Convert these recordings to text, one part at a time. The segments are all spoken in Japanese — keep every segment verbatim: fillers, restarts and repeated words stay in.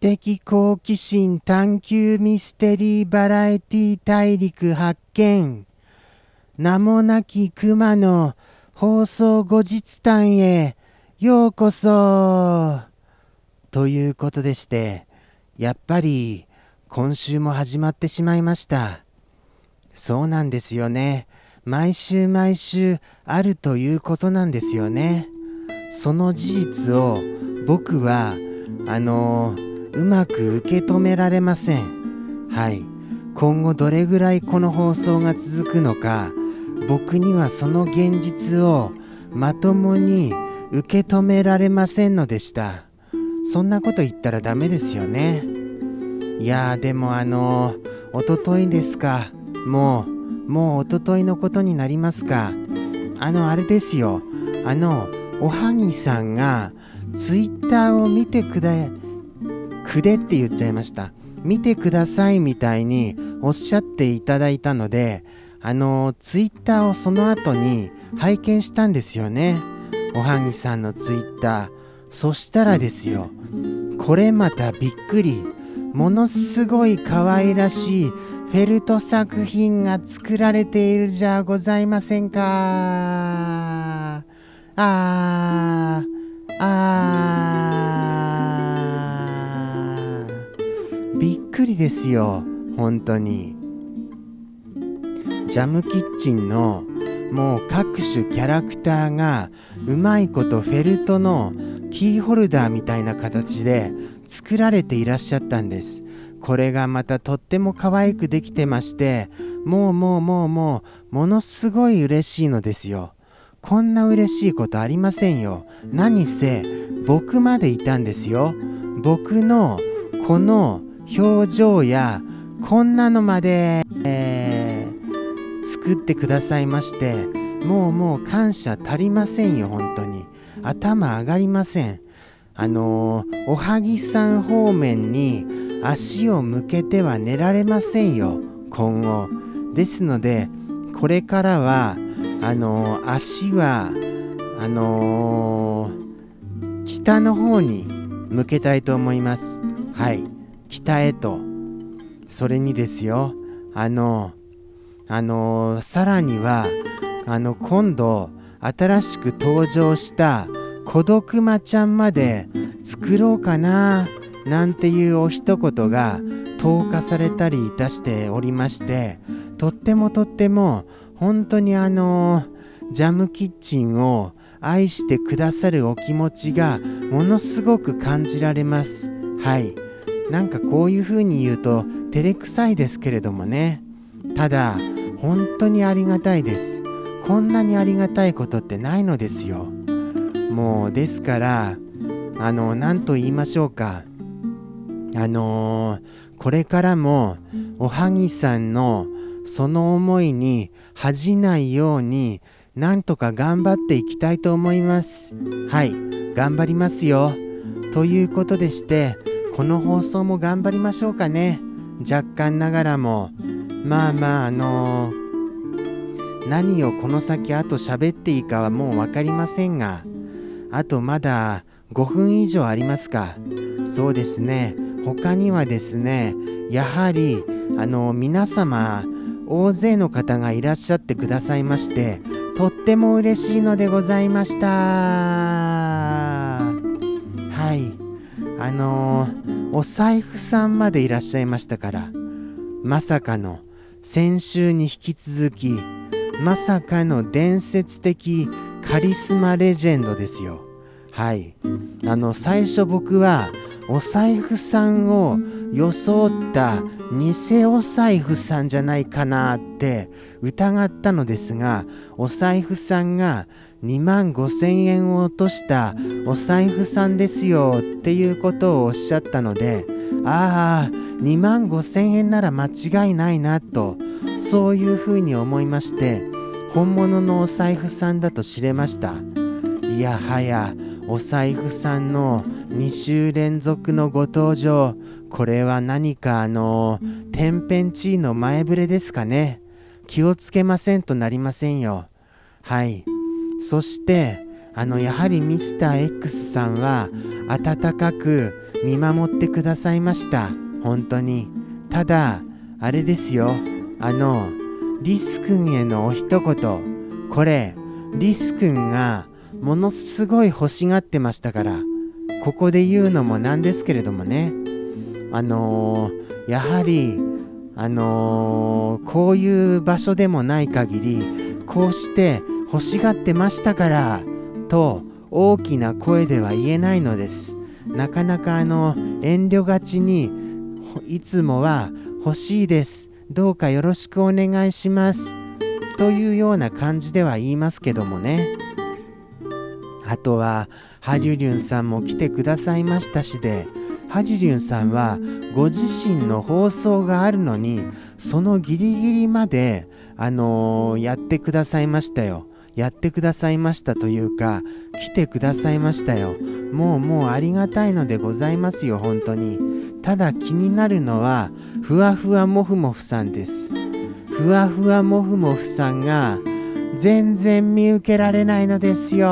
的好奇心探求ミステリーバラエティ大陸発見。名もなき熊の放送後日談へようこそということでして、やっぱり今週も始まってしまいました。そうなんですよね。毎週毎週あるということなんですよね。その事実を僕はあのー、うまく受け止められません。はい。今後どれぐらいこの放送が続くのか、僕にはその現実をまともに受け止められませんのでした。そんなこと言ったらダメですよね。いやーでもあのー、おとといですか。もう、もうおとといのことになりますか。あのあれですよ。あのおはぎさんがツイッターを見てくだくれって言っちゃいました。見てくださいみたいにおっしゃっていただいたので、あのツイッターをその後に拝見したんですよね。おはぎさんのツイッター。そしたらですよ。これまたびっくり。ものすごい可愛らしいフェルト作品が作られているじゃございませんか。あー。あーびっくりですよ、本当に。ジャムキッチンのもう各種キャラクターがうまいことフェルトのキーホルダーみたいな形で作られていらっしゃったんです。これがまたとっても可愛くできてまして、もうもうもうもうものすごい嬉しいのですよ。こんな嬉しいことありませんよ。何せ僕までいたんですよ。僕のこの表情やこんなのまで、えー、作ってくださいまして、もうもう感謝足りませんよ。本当に頭上がりません。あのー、おはぎさん方面に足を向けては寝られませんよ、今後。ですのでこれからはあのー、足はあのー、北の方に向けたいと思います。はい、北へと。それにですよ、あのー、あのー、さらにはあの今度新しく登場した小毒魔ちゃんまで作ろうかななんていうお一言が投下されたりいたしておりまして、とってもとっても本当にあのジャムキッチンを愛してくださるお気持ちがものすごく感じられます。はい。なんかこういう風に言うと照れくさいですけれどもね。ただ本当にありがたいです。こんなにありがたいことってないのですよ。もうですからあの何と言いましょうか、あのー、これからもおはぎさんのその思いに恥じないようになんとか頑張っていきたいと思います。はい、頑張りますよ。ということでして、この放送も頑張りましょうかね。若干ながらもまあまああのー、何をこの先あと喋っていいかはもう分かりませんが、あとまだごふん以上ありますか。そうですね。他にはですね、やはりあのー、皆様大勢の方がいらっしゃってくださいまして、とっても嬉しいのでございました。はい、あのー、お財布さんまでいらっしゃいましたから、まさかの先週に引き続きまさかの伝説的カリスマレジェンドですよ。はい、あの最初僕はお財布さんを装った偽お財布さんじゃないかなって疑ったのですが、お財布さんがにまんごせんえんを落としたお財布さんですよっていうことをおっしゃったので、ああにまんごせんえんなら間違いないなと、そういうふうに思いまして、本物のお財布さんだと知れました。いやはやお財布さんのにしゅうれんぞくのご登場、これは何かあの天変地異の前触れですかね。気をつけませんとなりませんよ。はい。そしてあのやはり ミスターエックス さんは温かく見守ってくださいました。本当に。ただあれですよ、あのリス君へのお一言、これリス君がものすごい欲しがってましたから、ここで言うのもなんですけれどもね、あのー、やはりあのー、こういう場所でもない限りこうして欲しがってましたからと大きな声では言えないのです。なかなかあの遠慮がちにいつもは欲しいです、どうかよろしくお願いしますというような感じでは言いますけどもね。あとはハリュリュンさんも来てくださいましたしで、ハリュリュンさんはご自身の放送があるのにそのギリギリまであのー、やってくださいましたよ。やってくださいましたというか来てくださいましたよ。もうもうありがたいのでございますよ、本当に。ただ気になるのはふわふわもふもふさんです。ふわふわもふもふさんが全然見受けられないのですよ。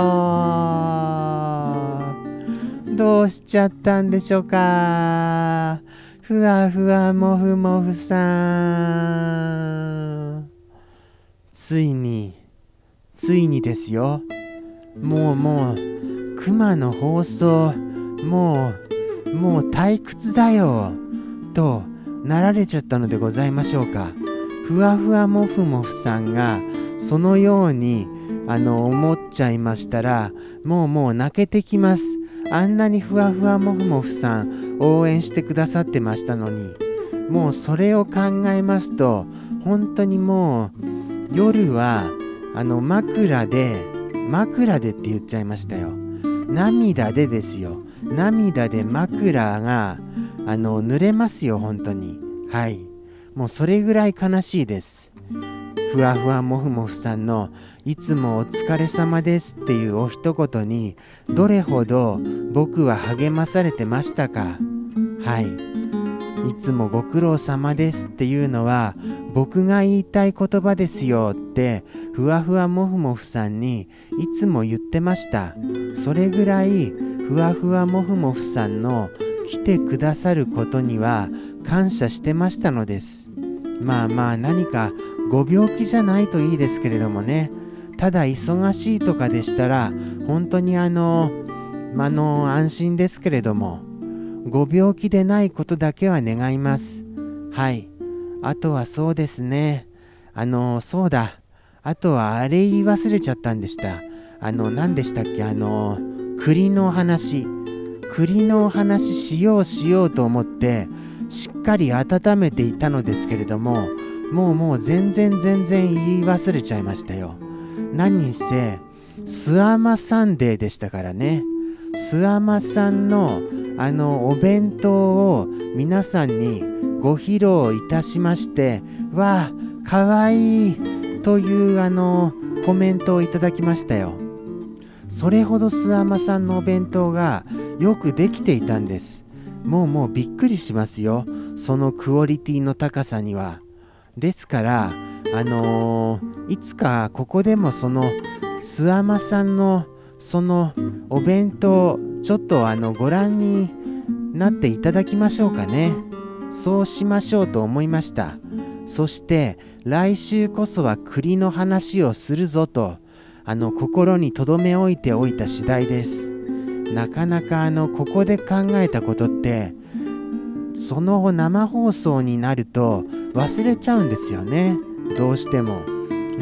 どうしちゃったんでしょうか、ふわふわもふもふさん。ついについにですよ。もうもうクマの放送、もうもう退屈だよとなられちゃったのでございましょうか。ふわふわもふもふさんがそのようにあの思っちゃいましたら、もうもう泣けてきます。あんなにふわふわもふもふさん応援してくださってましたのに、もうそれを考えますと本当にもう夜はあの枕で枕でって言っちゃいましたよ、涙でですよ、涙で枕があの濡れますよ、本当に。はい、もうそれぐらい悲しいです。ふわふわもふもふさんのいつもお疲れ様ですっていうお一言にどれほど僕は励まされてましたか。はい、いつもご苦労様ですっていうのは僕が言いたい言葉ですよってふわふわもふもふさんにいつも言ってました。それぐらいふわふわもふもふさんの来てくださることには感謝してましたのです。まあまあ何かご病気じゃないといいですけれどもね。ただ忙しいとかでしたら本当にあの、まあの安心ですけれども、ご病気でないことだけは願います。はい、あとはそうですね、あのそうだ、あとはあれ言い忘れちゃったんでした。あの何でしたっけ、あの栗のお話、栗のお話しようしようと思ってしっかり温めていたのですけれども、もうもう全然全然言い忘れちゃいましたよ。何せスアマサンデーでしたからね。スアマさんのあのお弁当を皆さんにご披露いたしまして、わあかわいいというあのコメントをいただきましたよ。それほどスアマさんのお弁当がよくできていたんです。もうもうびっくりしますよ、そのクオリティの高さには。ですから、あのー、いつかここでもそのスアマさんのそのお弁当ちょっとあのご覧になっていただきましょうかね。そうしましょうと思いました。そして来週こそは栗の話をするぞとあの心に留め置いておいた次第です。なかなかあのここで考えたことってその後生放送になると忘れちゃうんですよね、どうしても。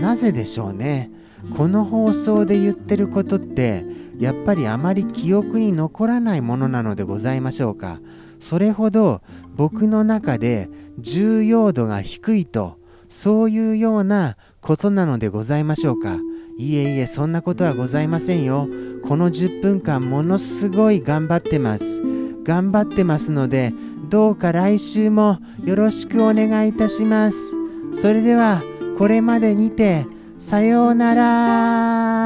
なぜでしょうね。この放送で言ってることってやっぱりあまり記憶に残らないものなのでございましょうか。それほど僕の中で重要度が低いと、そういうようなことなのでございましょうか。いえいえ、そんなことはございませんよ。このじゅっぷんかんものすごい頑張ってます頑張ってますので、どうか来週もよろしくお願いいたします。それではこれまでにてさようなら。